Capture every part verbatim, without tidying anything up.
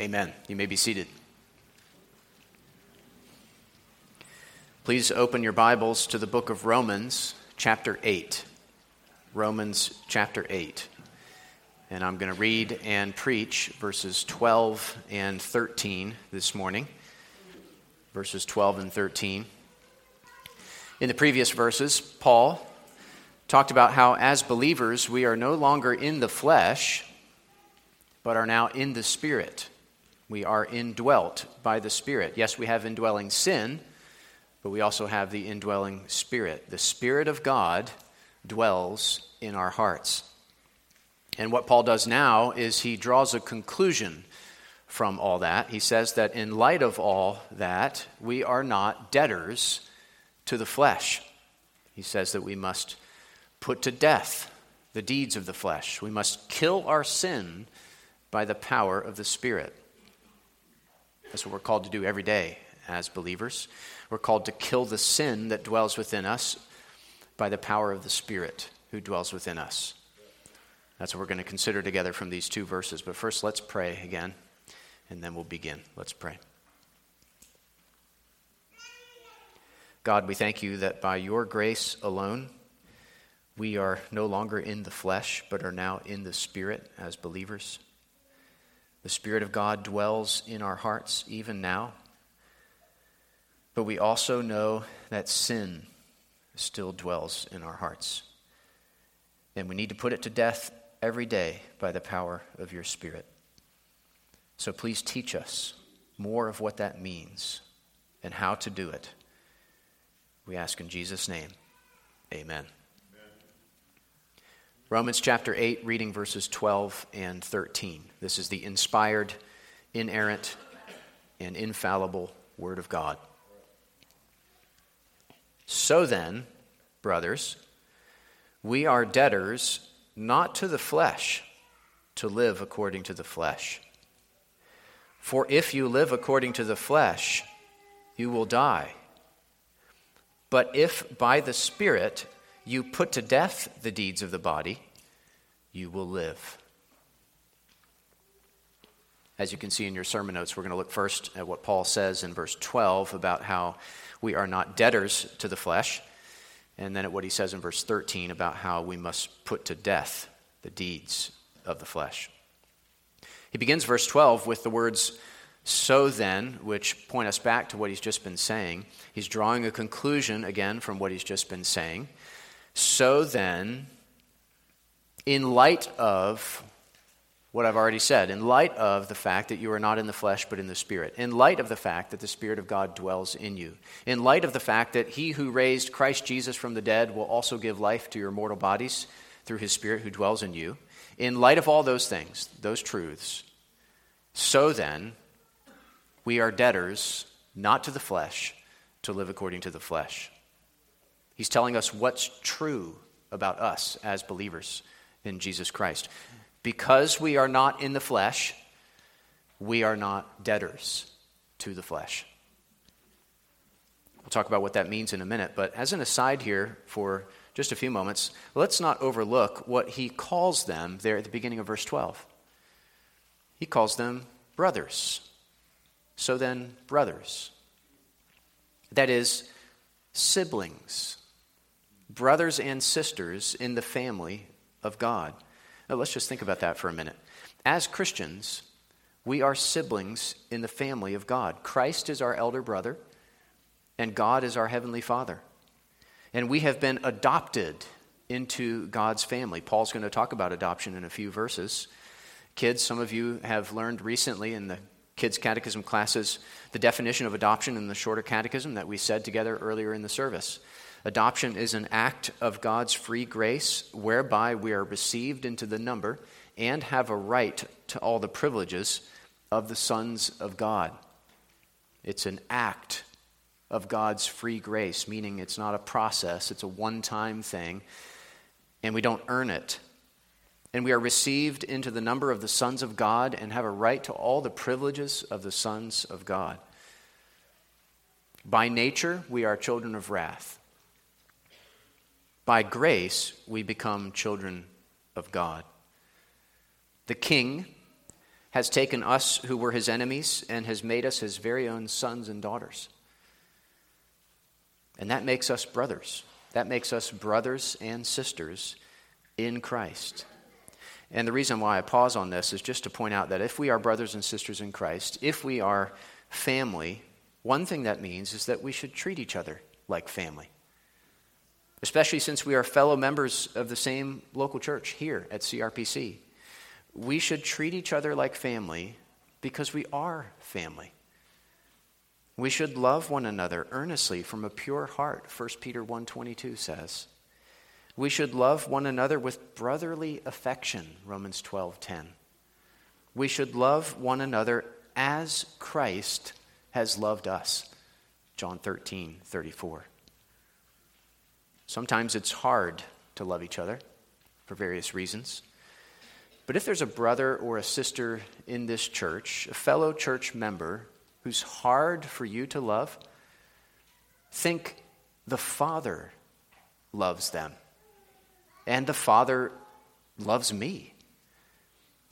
Amen. You may be seated. Please open your Bibles to the book of Romans, chapter eight. Romans, chapter eight. And I'm going to read and preach verses twelve and thirteen this morning. Verses twelve and thirteen. In the previous verses, Paul talked about how as believers we are no longer in the flesh, but are now in the Spirit. We are indwelt by the Spirit. Yes, we have indwelling sin, but we also have the indwelling Spirit. The Spirit of God dwells in our hearts. And what Paul does now is he draws a conclusion from all that. He says that in light of all that, we are not debtors to the flesh. He says that we must put to death the deeds of the flesh. We must kill our sin by the power of the Spirit. That's what we're called to do every day as believers. We're called to kill the sin that dwells within us by the power of the Spirit who dwells within us. That's what we're going to consider together from these two verses. But first, let's pray again, and then we'll begin. Let's pray. God, we thank you that by your grace alone, we are no longer in the flesh, but are now in the Spirit as believers. The Spirit of God dwells in our hearts even now. But we also know that sin still dwells in our hearts. And we need to put it to death every day by the power of your Spirit. So please teach us more of what that means and how to do it. We ask in Jesus' name, amen. Romans chapter eight, reading verses twelve and thirteen. This is the inspired, inerrant, and infallible Word of God. So then, brothers, we are debtors not to the flesh to live according to the flesh. For if you live according to the flesh, you will die. But if by the Spirit you put to death the deeds of the body, you will live. As you can see in your sermon notes, we're going to look first at what Paul says in verse twelve about how we are not debtors to the flesh, and then at what he says in verse thirteen about how we must put to death the deeds of the flesh. He begins verse twelve with the words, "So then," which point us back to what he's just been saying. He's drawing a conclusion again from what he's just been saying. So then, in light of what I've already said, in light of the fact that you are not in the flesh but in the Spirit, in light of the fact that the Spirit of God dwells in you, in light of the fact that he who raised Christ Jesus from the dead will also give life to your mortal bodies through his Spirit who dwells in you, in light of all those things, those truths, so then, we are debtors not to the flesh to live according to the flesh. He's telling us what's true about us as believers in Jesus Christ. Because we are not in the flesh, we are not debtors to the flesh. We'll talk about what that means in a minute, but as an aside here for just a few moments, let's not overlook what he calls them there at the beginning of verse twelve. He calls them brothers. So then, brothers. That is, siblings. Brothers and sisters in the family of God. Now, let's just think about that for a minute. As Christians, we are siblings in the family of God. Christ is our elder brother, and God is our heavenly Father. And we have been adopted into God's family. Paul's going to talk about adoption in a few verses. Kids, some of you have learned recently in the kids' catechism classes the definition of adoption in the shorter catechism that we said together earlier in the service. Adoption is an act of God's free grace whereby we are received into the number and have a right to all the privileges of the sons of God. It's an act of God's free grace, meaning it's not a process, it's a one-time thing, and we don't earn it. And we are received into the number of the sons of God and have a right to all the privileges of the sons of God. By nature, we are children of wrath. By grace, we become children of God. The king has taken us who were his enemies and has made us his very own sons and daughters. And that makes us brothers. That makes us brothers and sisters in Christ. And the reason why I pause on this is just to point out that if we are brothers and sisters in Christ, if we are family, one thing that means is that we should treat each other like family, especially since we are fellow members of the same local church here at C R P C. We should treat each other like family because we are family. We should love one another earnestly from a pure heart, First Peter one twenty-two says. We should love one another with brotherly affection, Romans twelve ten. We should love one another as Christ has loved us, John thirteen thirty-four. Sometimes it's hard to love each other for various reasons. But if there's a brother or a sister in this church, a fellow church member who's hard for you to love, think the Father loves them. And the Father loves me.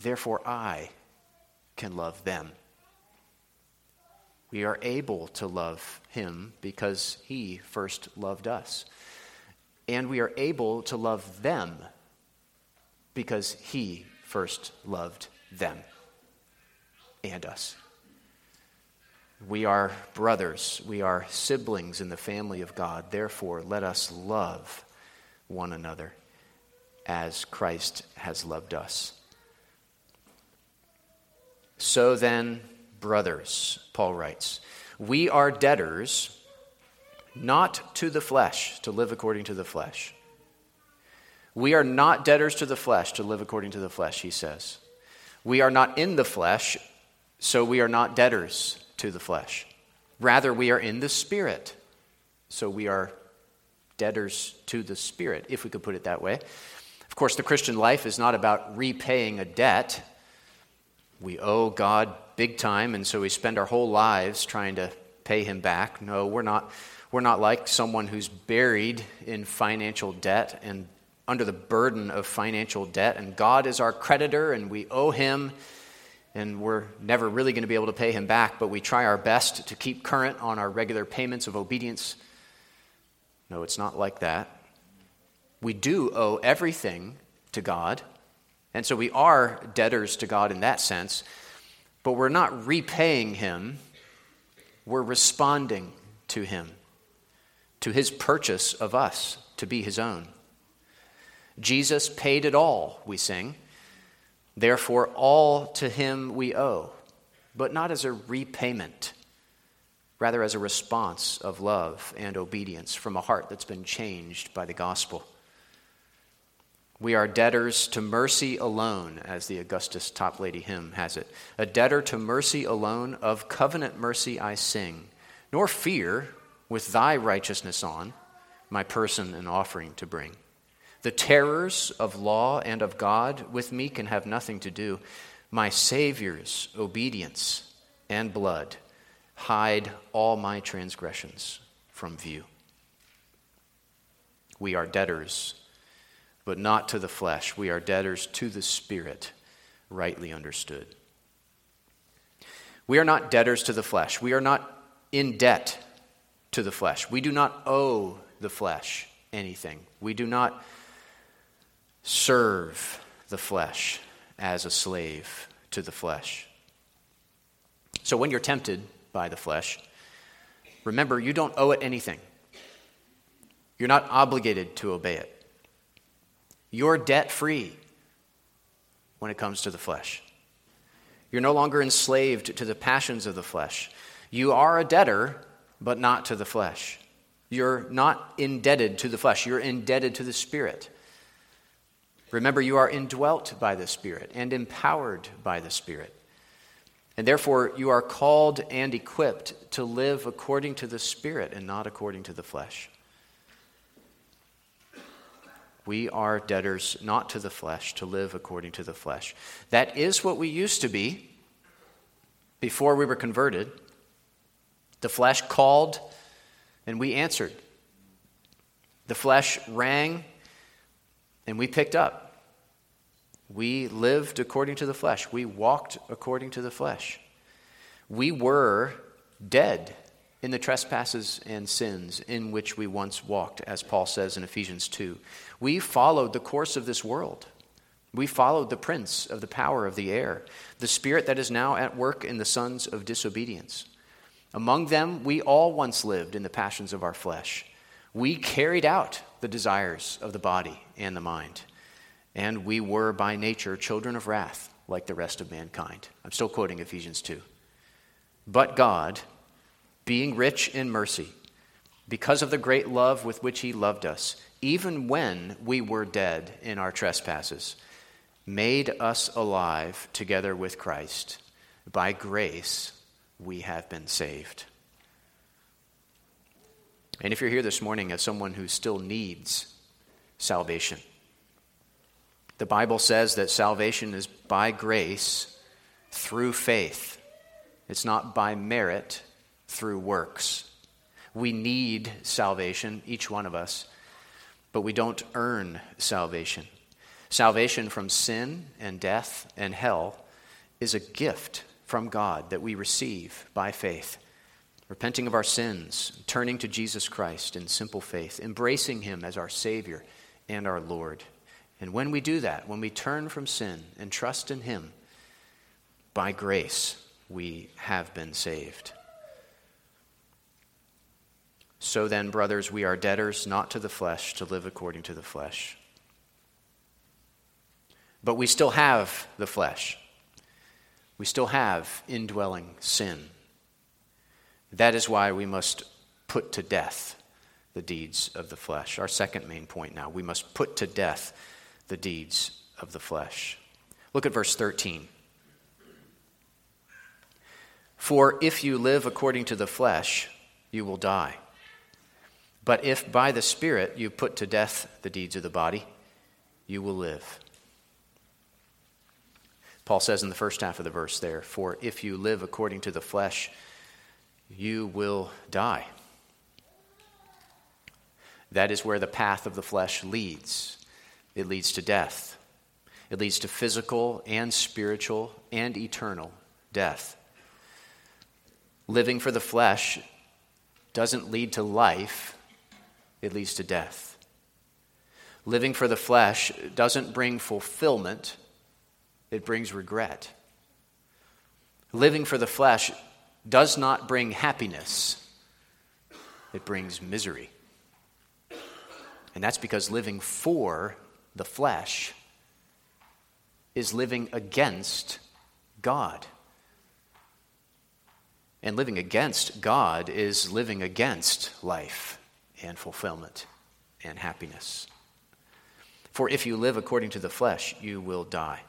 Therefore, I can love them. We are able to love him because he first loved us. And we are able to love them because he first loved them and us. We are brothers. We are siblings in the family of God. Therefore, let us love one another as Christ has loved us. So then, brothers, Paul writes, we are debtors, not to the flesh, to live according to the flesh. We are not debtors to the flesh, to live according to the flesh, he says. We are not in the flesh, so we are not debtors to the flesh. Rather, we are in the Spirit, so we are debtors to the Spirit, if we could put it that way. Of course, the Christian life is not about repaying a debt. We owe God big time, and so we spend our whole lives trying to pay him back. No, we're not we're not like someone who's buried in financial debt and under the burden of financial debt, and God is our creditor, and we owe him, and we're never really going to be able to pay him back, but we try our best to keep current on our regular payments of obedience. No, it's not like that. We do owe everything to God, and so we are debtors to God in that sense, but we're not repaying him. We're responding to him, to his purchase of us to be his own. Jesus paid it all, we sing. Therefore, all to him we owe, but not as a repayment, rather as a response of love and obedience from a heart that's been changed by the gospel. We are debtors to mercy alone, as the Augustus Toplady hymn has it. A debtor to mercy alone, of covenant mercy I sing, nor fear with thy righteousness on, my person an offering to bring. The terrors of law and of God with me can have nothing to do. My Savior's obedience and blood hide all my transgressions from view. We are debtors, but not to the flesh. We are debtors to the Spirit, rightly understood. We are not debtors to the flesh. We are not in debt to the flesh. We do not owe the flesh anything. We do not serve the flesh as a slave to the flesh. So when you're tempted by the flesh, remember you don't owe it anything. You're not obligated to obey it. You're debt-free when it comes to the flesh. You're no longer enslaved to the passions of the flesh. You are a debtor, but not to the flesh. You're not indebted to the flesh. You're indebted to the Spirit. Remember, you are indwelt by the Spirit and empowered by the Spirit. And therefore, you are called and equipped to live according to the Spirit and not according to the flesh. We are debtors not to the flesh, to live according to the flesh. That is what we used to be before we were converted. The flesh called and we answered. The flesh rang, and we picked up. We lived according to the flesh. We walked according to the flesh. We were dead in the trespasses and sins in which we once walked, as Paul says in Ephesians two. We followed the course of this world. We followed the prince of the power of the air, the spirit that is now at work in the sons of disobedience. Among them, we all once lived in the passions of our flesh. We carried out the desires of the body and the mind. And we were by nature children of wrath, like the rest of mankind. I'm still quoting Ephesians two. But God, being rich in mercy, because of the great love with which he loved us, even when we were dead in our trespasses, made us alive together with Christ. By grace, we have been saved. And if you're here this morning as someone who still needs salvation, the Bible says that salvation is by grace through faith. It's not by merit through works. We need salvation, each one of us, but we don't earn salvation. Salvation from sin and death and hell is a gift from God that we receive by faith. Repenting of our sins, turning to Jesus Christ in simple faith, embracing him as our Savior and our Lord. And when we do that, when we turn from sin and trust in him, by grace we have been saved. So then, brothers, we are debtors not to the flesh to live according to the flesh. But we still have the flesh. We still have indwelling sin. That is why we must put to death the deeds of the flesh. Our second main point now, we must put to death the deeds of the flesh. Look at verse thirteen. For if you live according to the flesh, you will die. But if by the Spirit you put to death the deeds of the body, you will live. Paul says in the first half of the verse there, for if you live according to the flesh, you will die. That is where the path of the flesh leads. It leads to death. It leads to physical and spiritual and eternal death. Living for the flesh doesn't lead to life, it leads to death. Living for the flesh doesn't bring fulfillment, it brings regret. Living for the flesh does not bring happiness, it brings misery. And that's because living for the flesh is living against God. And living against God is living against life and fulfillment and happiness. For if you live according to the flesh, you will die.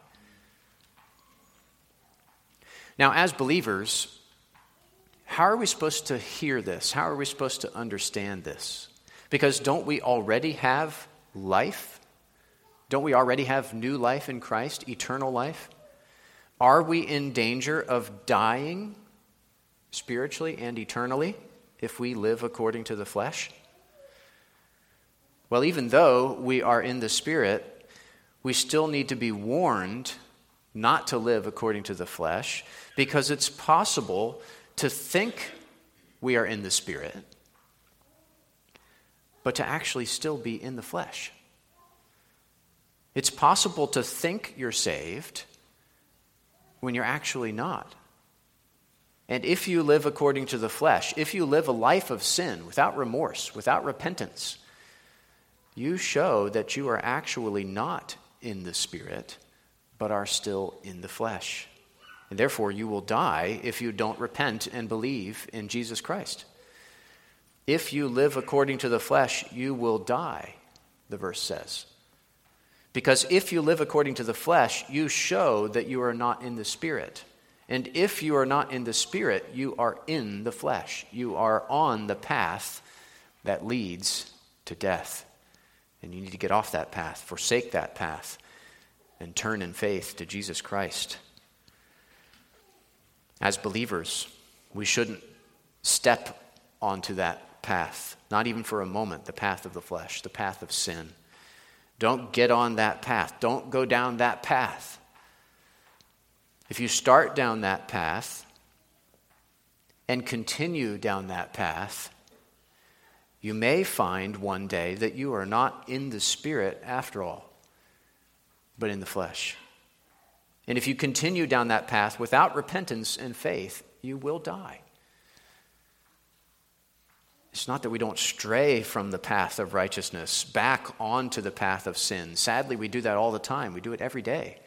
Now, as believers, how are we supposed to hear this? How are we supposed to understand this? Because don't we already have life? Don't we already have new life in Christ, eternal life? Are we in danger of dying spiritually and eternally if we live according to the flesh? Well, even though we are in the Spirit, we still need to be warned not to live according to the flesh, because it's possible to think we are in the Spirit, but to actually still be in the flesh. It's possible to think you're saved when you're actually not. And if you live according to the flesh, if you live a life of sin without remorse, without repentance, you show that you are actually not in the Spirit, but are still in the flesh. And therefore, you will die if you don't repent and believe in Jesus Christ. If you live according to the flesh, you will die, the verse says. Because if you live according to the flesh, you show that you are not in the Spirit. And if you are not in the Spirit, you are in the flesh. You are on the path that leads to death. And you need to get off that path, forsake that path, and turn in faith to Jesus Christ. As believers, we shouldn't step onto that path, not even for a moment, the path of the flesh, the path of sin. Don't get on that path. Don't go down that path. If you start down that path and continue down that path, you may find one day that you are not in the spirit after all, but in the flesh. And if you continue down that path without repentance and faith, you will die. It's not that we don't stray from the path of righteousness back onto the path of sin. Sadly, we do that all the time. We do it every day.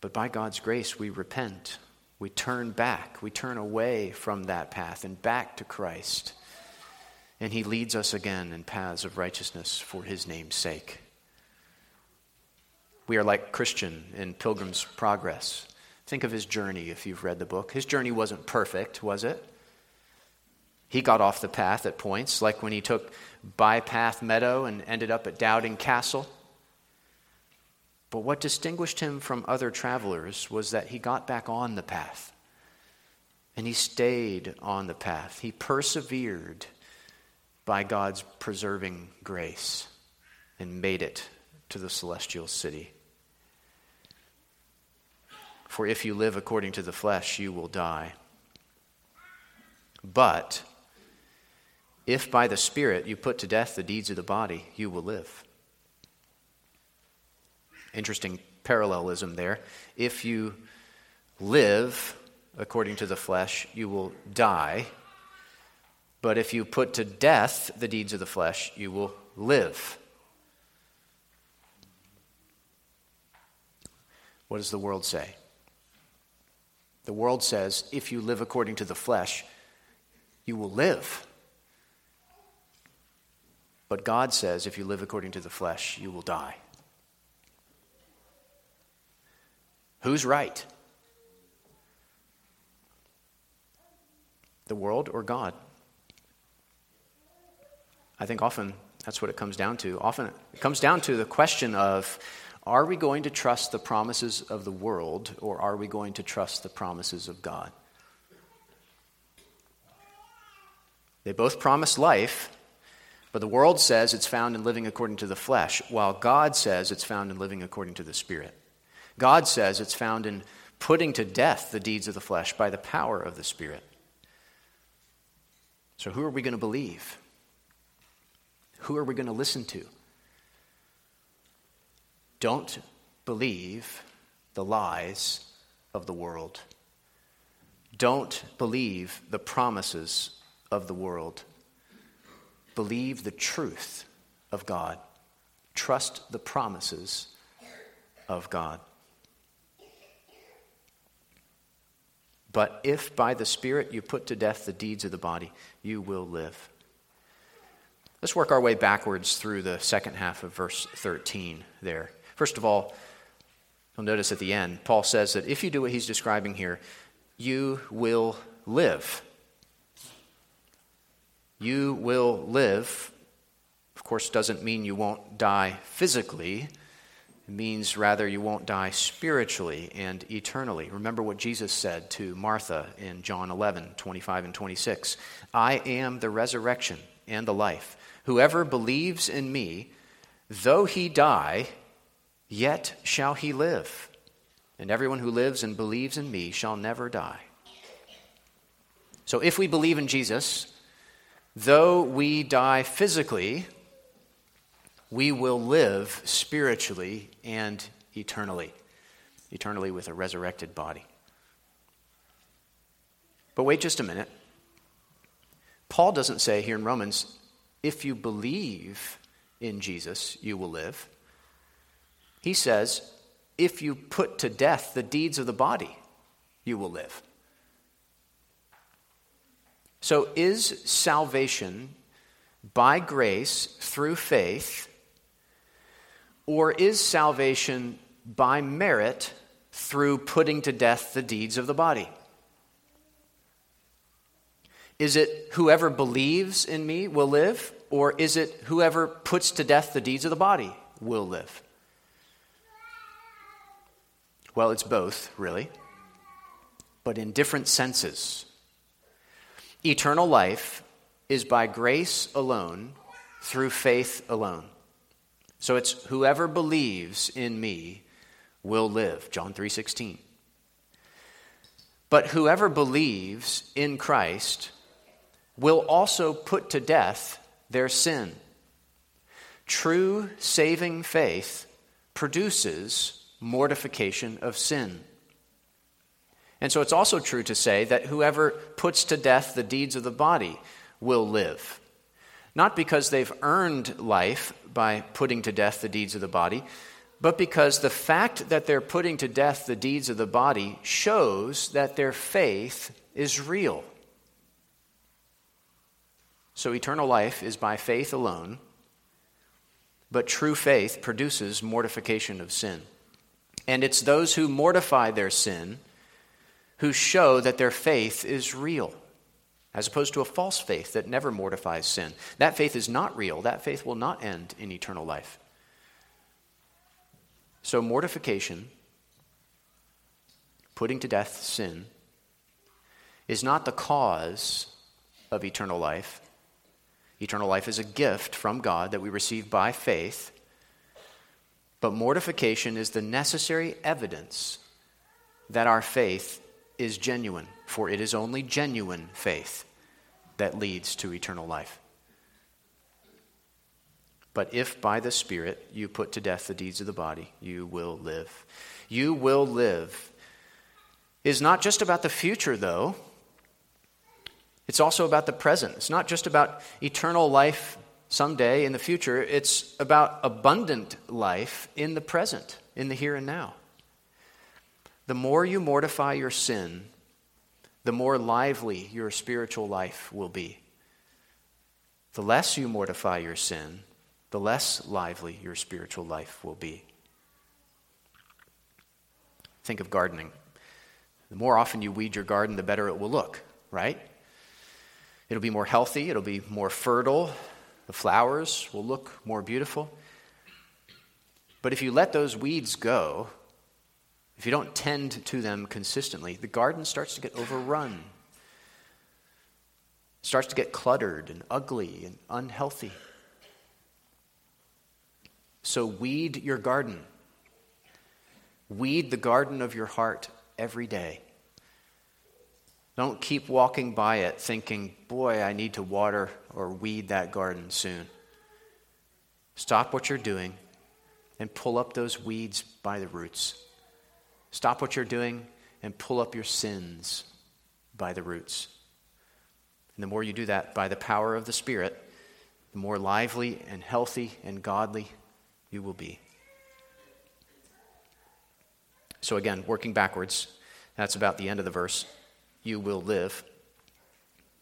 But by God's grace, we repent. We turn back. We turn away from that path and back to Christ. And he leads us again in paths of righteousness for his name's sake. We are like Christian in Pilgrim's Progress. Think of his journey if you've read the book. His journey wasn't perfect, was it? He got off the path at points, like when he took Bypath Meadow and ended up at Doubting Castle. But what distinguished him from other travelers was that he got back on the path. And he stayed on the path. He persevered by God's preserving grace and made it to the celestial city. For if you live according to the flesh, you will die. But if by the Spirit you put to death the deeds of the body, you will live. Interesting parallelism there. If you live according to the flesh, you will die. But if you put to death the deeds of the flesh, you will live. What does the world say? The world says, if you live according to the flesh, you will live. But God says, if you live according to the flesh, you will die. Who's right? The world or God? I think often that's what it comes down to. Often it comes down to the question of, are we going to trust the promises of the world, or are we going to trust the promises of God? They both promise life, but the world says it's found in living according to the flesh, while God says it's found in living according to the Spirit. God says it's found in putting to death the deeds of the flesh by the power of the Spirit. So who are we going to believe? Who are we going to listen to? Don't believe the lies of the world. Don't believe the promises of the world. Believe the truth of God. Trust the promises of God. But if by the Spirit you put to death the deeds of the body, you will live. Let's work our way backwards through the second half of verse thirteen there. First of all, you'll notice at the end, Paul says that if you do what he's describing here, you will live. You will live, of course, doesn't mean you won't die physically. It means rather you won't die spiritually and eternally. Remember what Jesus said to Martha in John eleven, twenty-five and twenty-six. I am the resurrection and the life. Whoever believes in me, though he die, yet shall he live, and everyone who lives and believes in me shall never die. So if we believe in Jesus, though we die physically, we will live spiritually and eternally, eternally with a resurrected body. But wait just a minute. Paul doesn't say here in Romans, if you believe in Jesus, you will live. He says, if you put to death the deeds of the body, you will live. So is salvation by grace through faith, or is salvation by merit through putting to death the deeds of the body? Is it whoever believes in me will live, or is it whoever puts to death the deeds of the body will live? Well, it's both, really, but in different senses. Eternal life is by grace alone, through faith alone. So it's whoever believes in me will live, John three sixteen. But whoever believes in Christ will also put to death their sin. True saving faith produces mortification of sin. And so it's also true to say that whoever puts to death the deeds of the body will live. Not because they've earned life by putting to death the deeds of the body, but because the fact that they're putting to death the deeds of the body shows that their faith is real. So eternal life is by faith alone, but true faith produces mortification of sin. And it's those who mortify their sin who show that their faith is real, as opposed to a false faith that never mortifies sin. That faith is not real. That faith will not end in eternal life. So mortification, putting to death sin, is not the cause of eternal life. Eternal life is a gift from God that we receive by faith, but mortification is the necessary evidence that our faith is genuine, for it is only genuine faith that leads to eternal life. But if by the Spirit you put to death the deeds of the body, you will live. You will live is not just about the future, though. It's also about the present. It's not just about eternal life someday in the future. It's about abundant life in the present, in the here and now. The more you mortify your sin, the more lively your spiritual life will be. The less you mortify your sin, the less lively your spiritual life will be. Think of gardening. The more often you weed your garden, the better it will look, right? It'll be more healthy, it'll be more fertile, the flowers will look more beautiful. But if you let those weeds go, if you don't tend to them consistently, the garden starts to get overrun, starts to get cluttered and ugly and unhealthy. So weed your garden. Weed the garden of your heart every day. Don't keep walking by it thinking, boy, I need to water or weed that garden soon. Stop what you're doing and pull up those weeds by the roots. Stop what you're doing and pull up your sins by the roots. And the more you do that by the power of the Spirit, the more lively and healthy and godly you will be. So again, working backwards, that's about the end of the verse. You will live.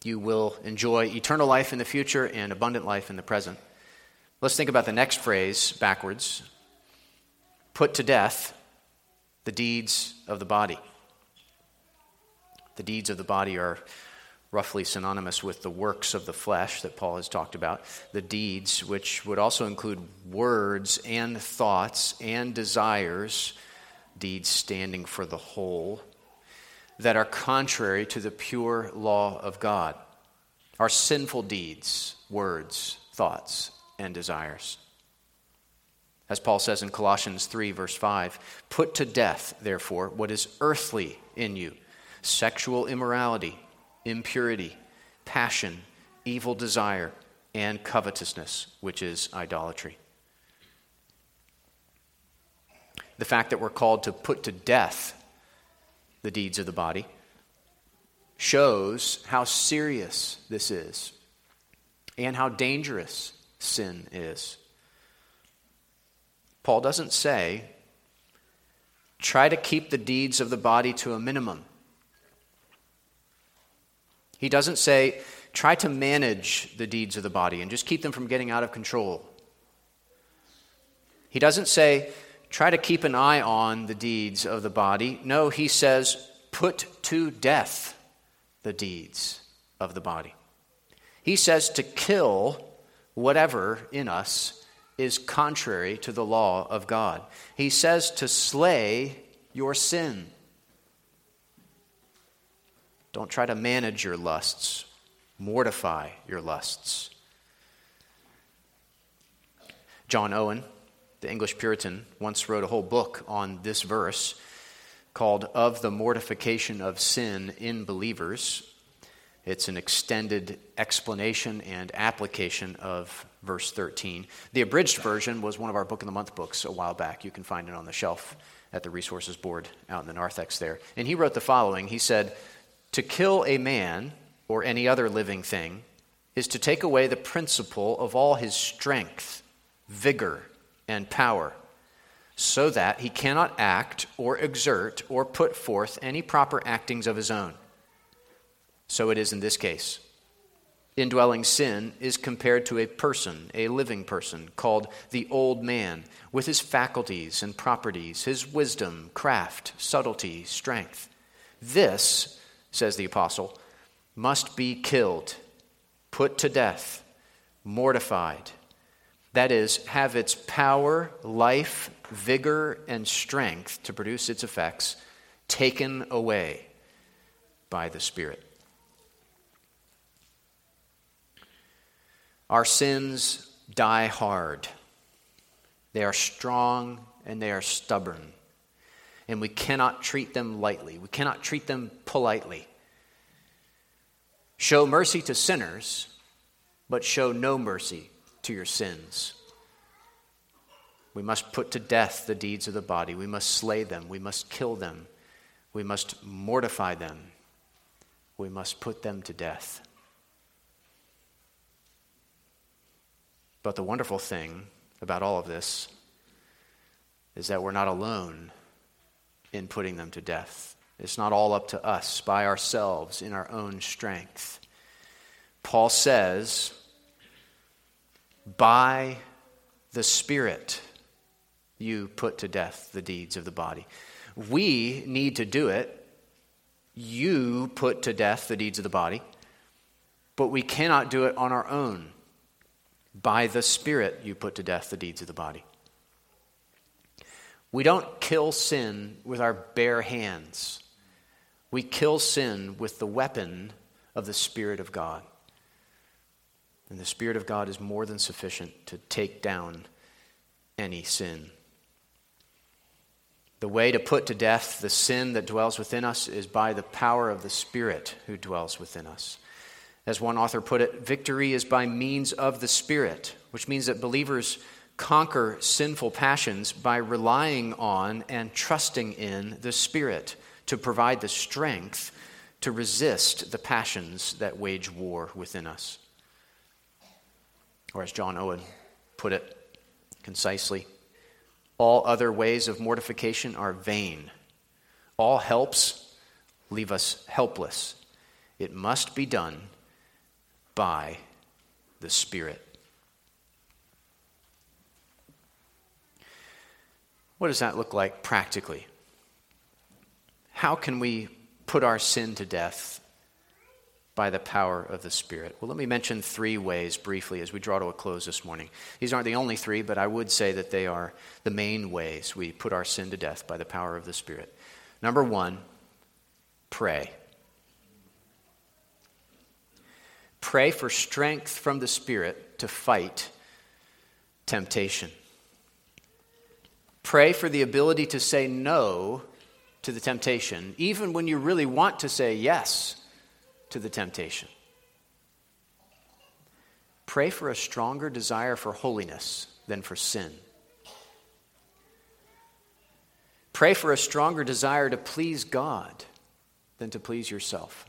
You will enjoy eternal life in the future and abundant life in the present. Let's think about the next phrase backwards. Put to death the deeds of the body. The deeds of the body are roughly synonymous with the works of the flesh that Paul has talked about, the deeds, which would also include words and thoughts and desires, deeds standing for the whole, that are contrary to the pure law of God, our sinful deeds, words, thoughts, and desires. As Paul says in Colossians three, verse five, put to death, therefore, what is earthly in you, sexual immorality, impurity, passion, evil desire, and covetousness, which is idolatry. The fact that we're called to put to death the deeds of the body shows how serious this is and how dangerous sin is. Paul doesn't say, try to keep the deeds of the body to a minimum. He doesn't say, try to manage the deeds of the body and just keep them from getting out of control. He doesn't say, try to keep an eye on the deeds of the body. No, he says, put to death the deeds of the body. He says to kill whatever in us is contrary to the law of God. He says to slay your sin. Don't try to manage your lusts. Mortify your lusts. John Owen, the English Puritan, once wrote a whole book on this verse called Of the Mortification of Sin in Believers. It's an extended explanation and application of verse thirteen. The abridged version was one of our Book of the Month books a while back. You can find it on the shelf at the resources board out in the narthex there. And he wrote the following. He said, "To kill a man or any other living thing is to take away the principle of all his strength, vigor, and power, so that he cannot act or exert or put forth any proper actings of his own. So it is in this case. Indwelling sin is compared to a person, a living person, called the old man, with his faculties and properties, his wisdom, craft, subtlety, strength. This," says the apostle, "must be killed, put to death, mortified. That is, have its power, life, vigor, and strength to produce its effects taken away by the Spirit." Our sins die hard. They are strong and they are stubborn. And we cannot treat them lightly. We cannot treat them politely. Show mercy to sinners, but show no mercy to your sins. We must put to death the deeds of the body. We must slay them. We must kill them. We must mortify them. We must put them to death. But the wonderful thing about all of this is that we're not alone in putting them to death. It's not all up to us by ourselves in our own strength. Paul says, by the Spirit you put to death the deeds of the body. We need to do it. You put to death the deeds of the body, but we cannot do it on our own. By the Spirit you put to death the deeds of the body. We don't kill sin with our bare hands. We kill sin with the weapon of the Spirit of God. And the Spirit of God is more than sufficient to take down any sin. The way to put to death the sin that dwells within us is by the power of the Spirit who dwells within us. As one author put it, victory is by means of the Spirit, which means that believers conquer sinful passions by relying on and trusting in the Spirit to provide the strength to resist the passions that wage war within us. Or as John Owen put it concisely, all other ways of mortification are vain. All helps leave us helpless. It must be done by the Spirit. What does that look like practically? How can we put our sin to death by the power of the Spirit? Well, let me mention three ways briefly as we draw to a close this morning. These aren't the only three, but I would say that they are the main ways we put our sin to death by the power of the Spirit. Number one, pray. Pray for strength from the Spirit to fight temptation. Pray for the ability to say no to the temptation, even when you really want to say yes to the temptation. Pray for a stronger desire for holiness than for sin. Pray for a stronger desire to please God than to please yourself.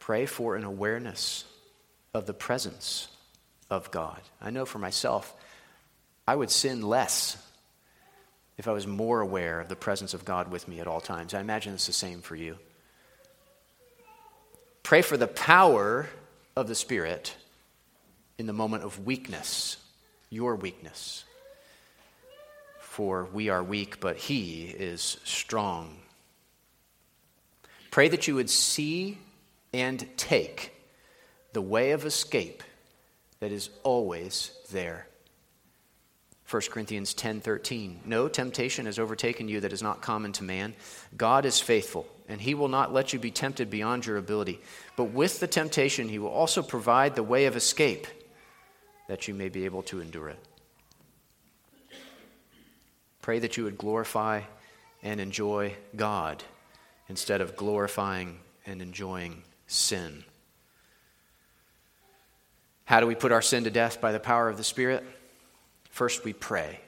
Pray for an awareness of the presence of God. I know for myself, I would sin less if I was more aware of the presence of God with me at all times. I imagine it's the same for you. Pray for the power of the Spirit in the moment of weakness, your weakness. For we are weak, but He is strong. Pray that you would see and take the way of escape that is always there. First Corinthians ten thirteen. No temptation has overtaken you that is not common to man. God is faithful, and He will not let you be tempted beyond your ability. But with the temptation, He will also provide the way of escape that you may be able to endure it. Pray that you would glorify and enjoy God instead of glorifying and enjoying sin. How do we put our sin to death by the power of the Spirit? First, we pray.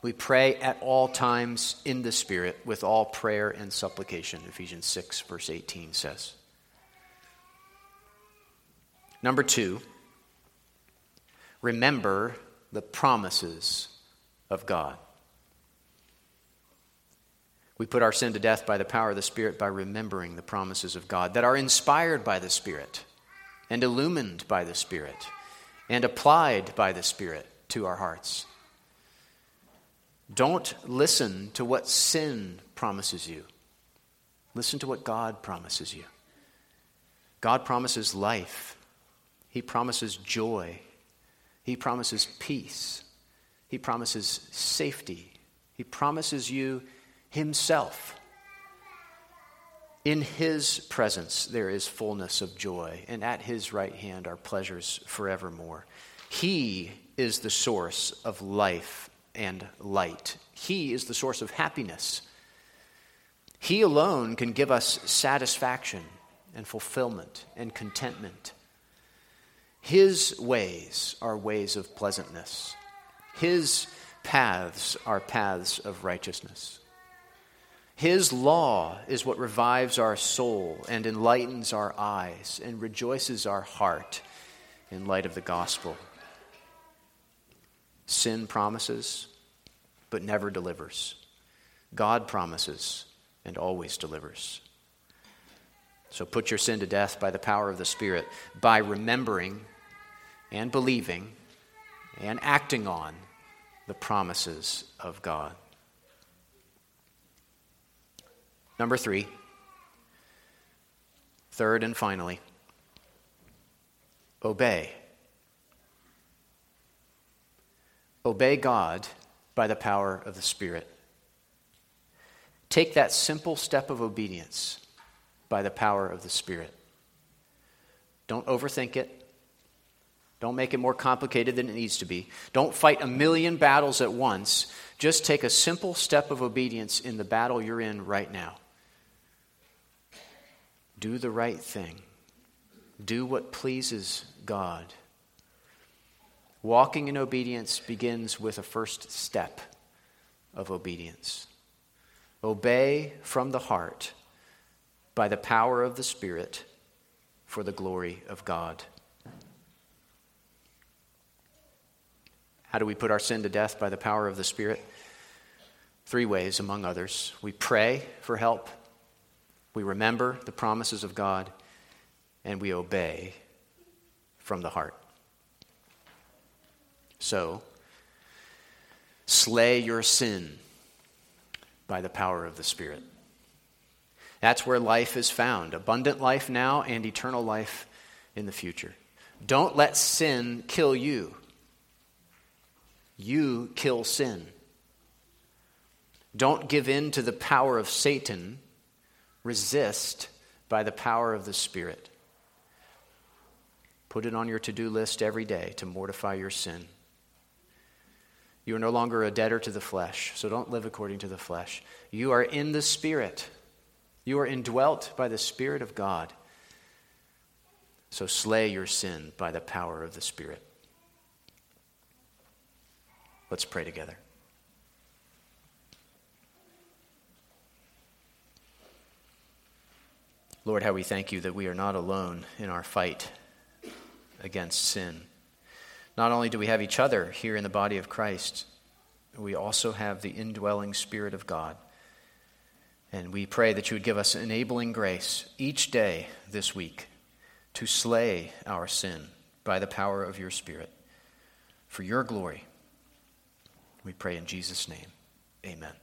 We pray at all times in the Spirit with all prayer and supplication, Ephesians six, verse eighteen says. Number two, remember the promises of God. We put our sin to death by the power of the Spirit by remembering the promises of God that are inspired by the Spirit and illumined by the Spirit and applied by the Spirit to our hearts. Don't listen to what sin promises you. Listen to what God promises you. God promises life. He promises joy. He promises peace. He promises safety. He promises you Himself. In His presence there is fullness of joy, and at His right hand are pleasures forevermore. He is the source of life and light. He is the source of happiness. He alone can give us satisfaction and fulfillment and contentment. His ways are ways of pleasantness. His paths are paths of righteousness. His law is what revives our soul and enlightens our eyes and rejoices our heart in light of the gospel. Sin promises, but never delivers. God promises and always delivers. So put your sin to death by the power of the Spirit, by remembering and believing and acting on the promises of God. Number three, third and finally, obey. Obey God by the power of the Spirit. Take that simple step of obedience by the power of the Spirit. Don't overthink it. Don't make it more complicated than it needs to be. Don't fight a million battles at once. Just take a simple step of obedience in the battle you're in right now. Do the right thing. Do what pleases God. Walking in obedience begins with a first step of obedience. Obey from the heart by the power of the Spirit for the glory of God. How do we put our sin to death by the power of the Spirit? Three ways, among others. We pray for help. We remember the promises of God, and we obey from the heart. So, slay your sin by the power of the Spirit. That's where life is found, abundant life now and eternal life in the future. Don't let sin kill you. You kill sin. Don't give in to the power of Satan. Resist by the power of the Spirit. Put it on your to-do list every day to mortify your sin. You are no longer a debtor to the flesh, so don't live according to the flesh. You are in the Spirit. You are indwelt by the Spirit of God. So slay your sin by the power of the Spirit. Let's pray together. Lord, how we thank you that we are not alone in our fight against sin. Not only do we have each other here in the body of Christ, we also have the indwelling Spirit of God. And we pray that you would give us enabling grace each day this week to slay our sin by the power of your Spirit. For your glory, we pray in Jesus' name, amen.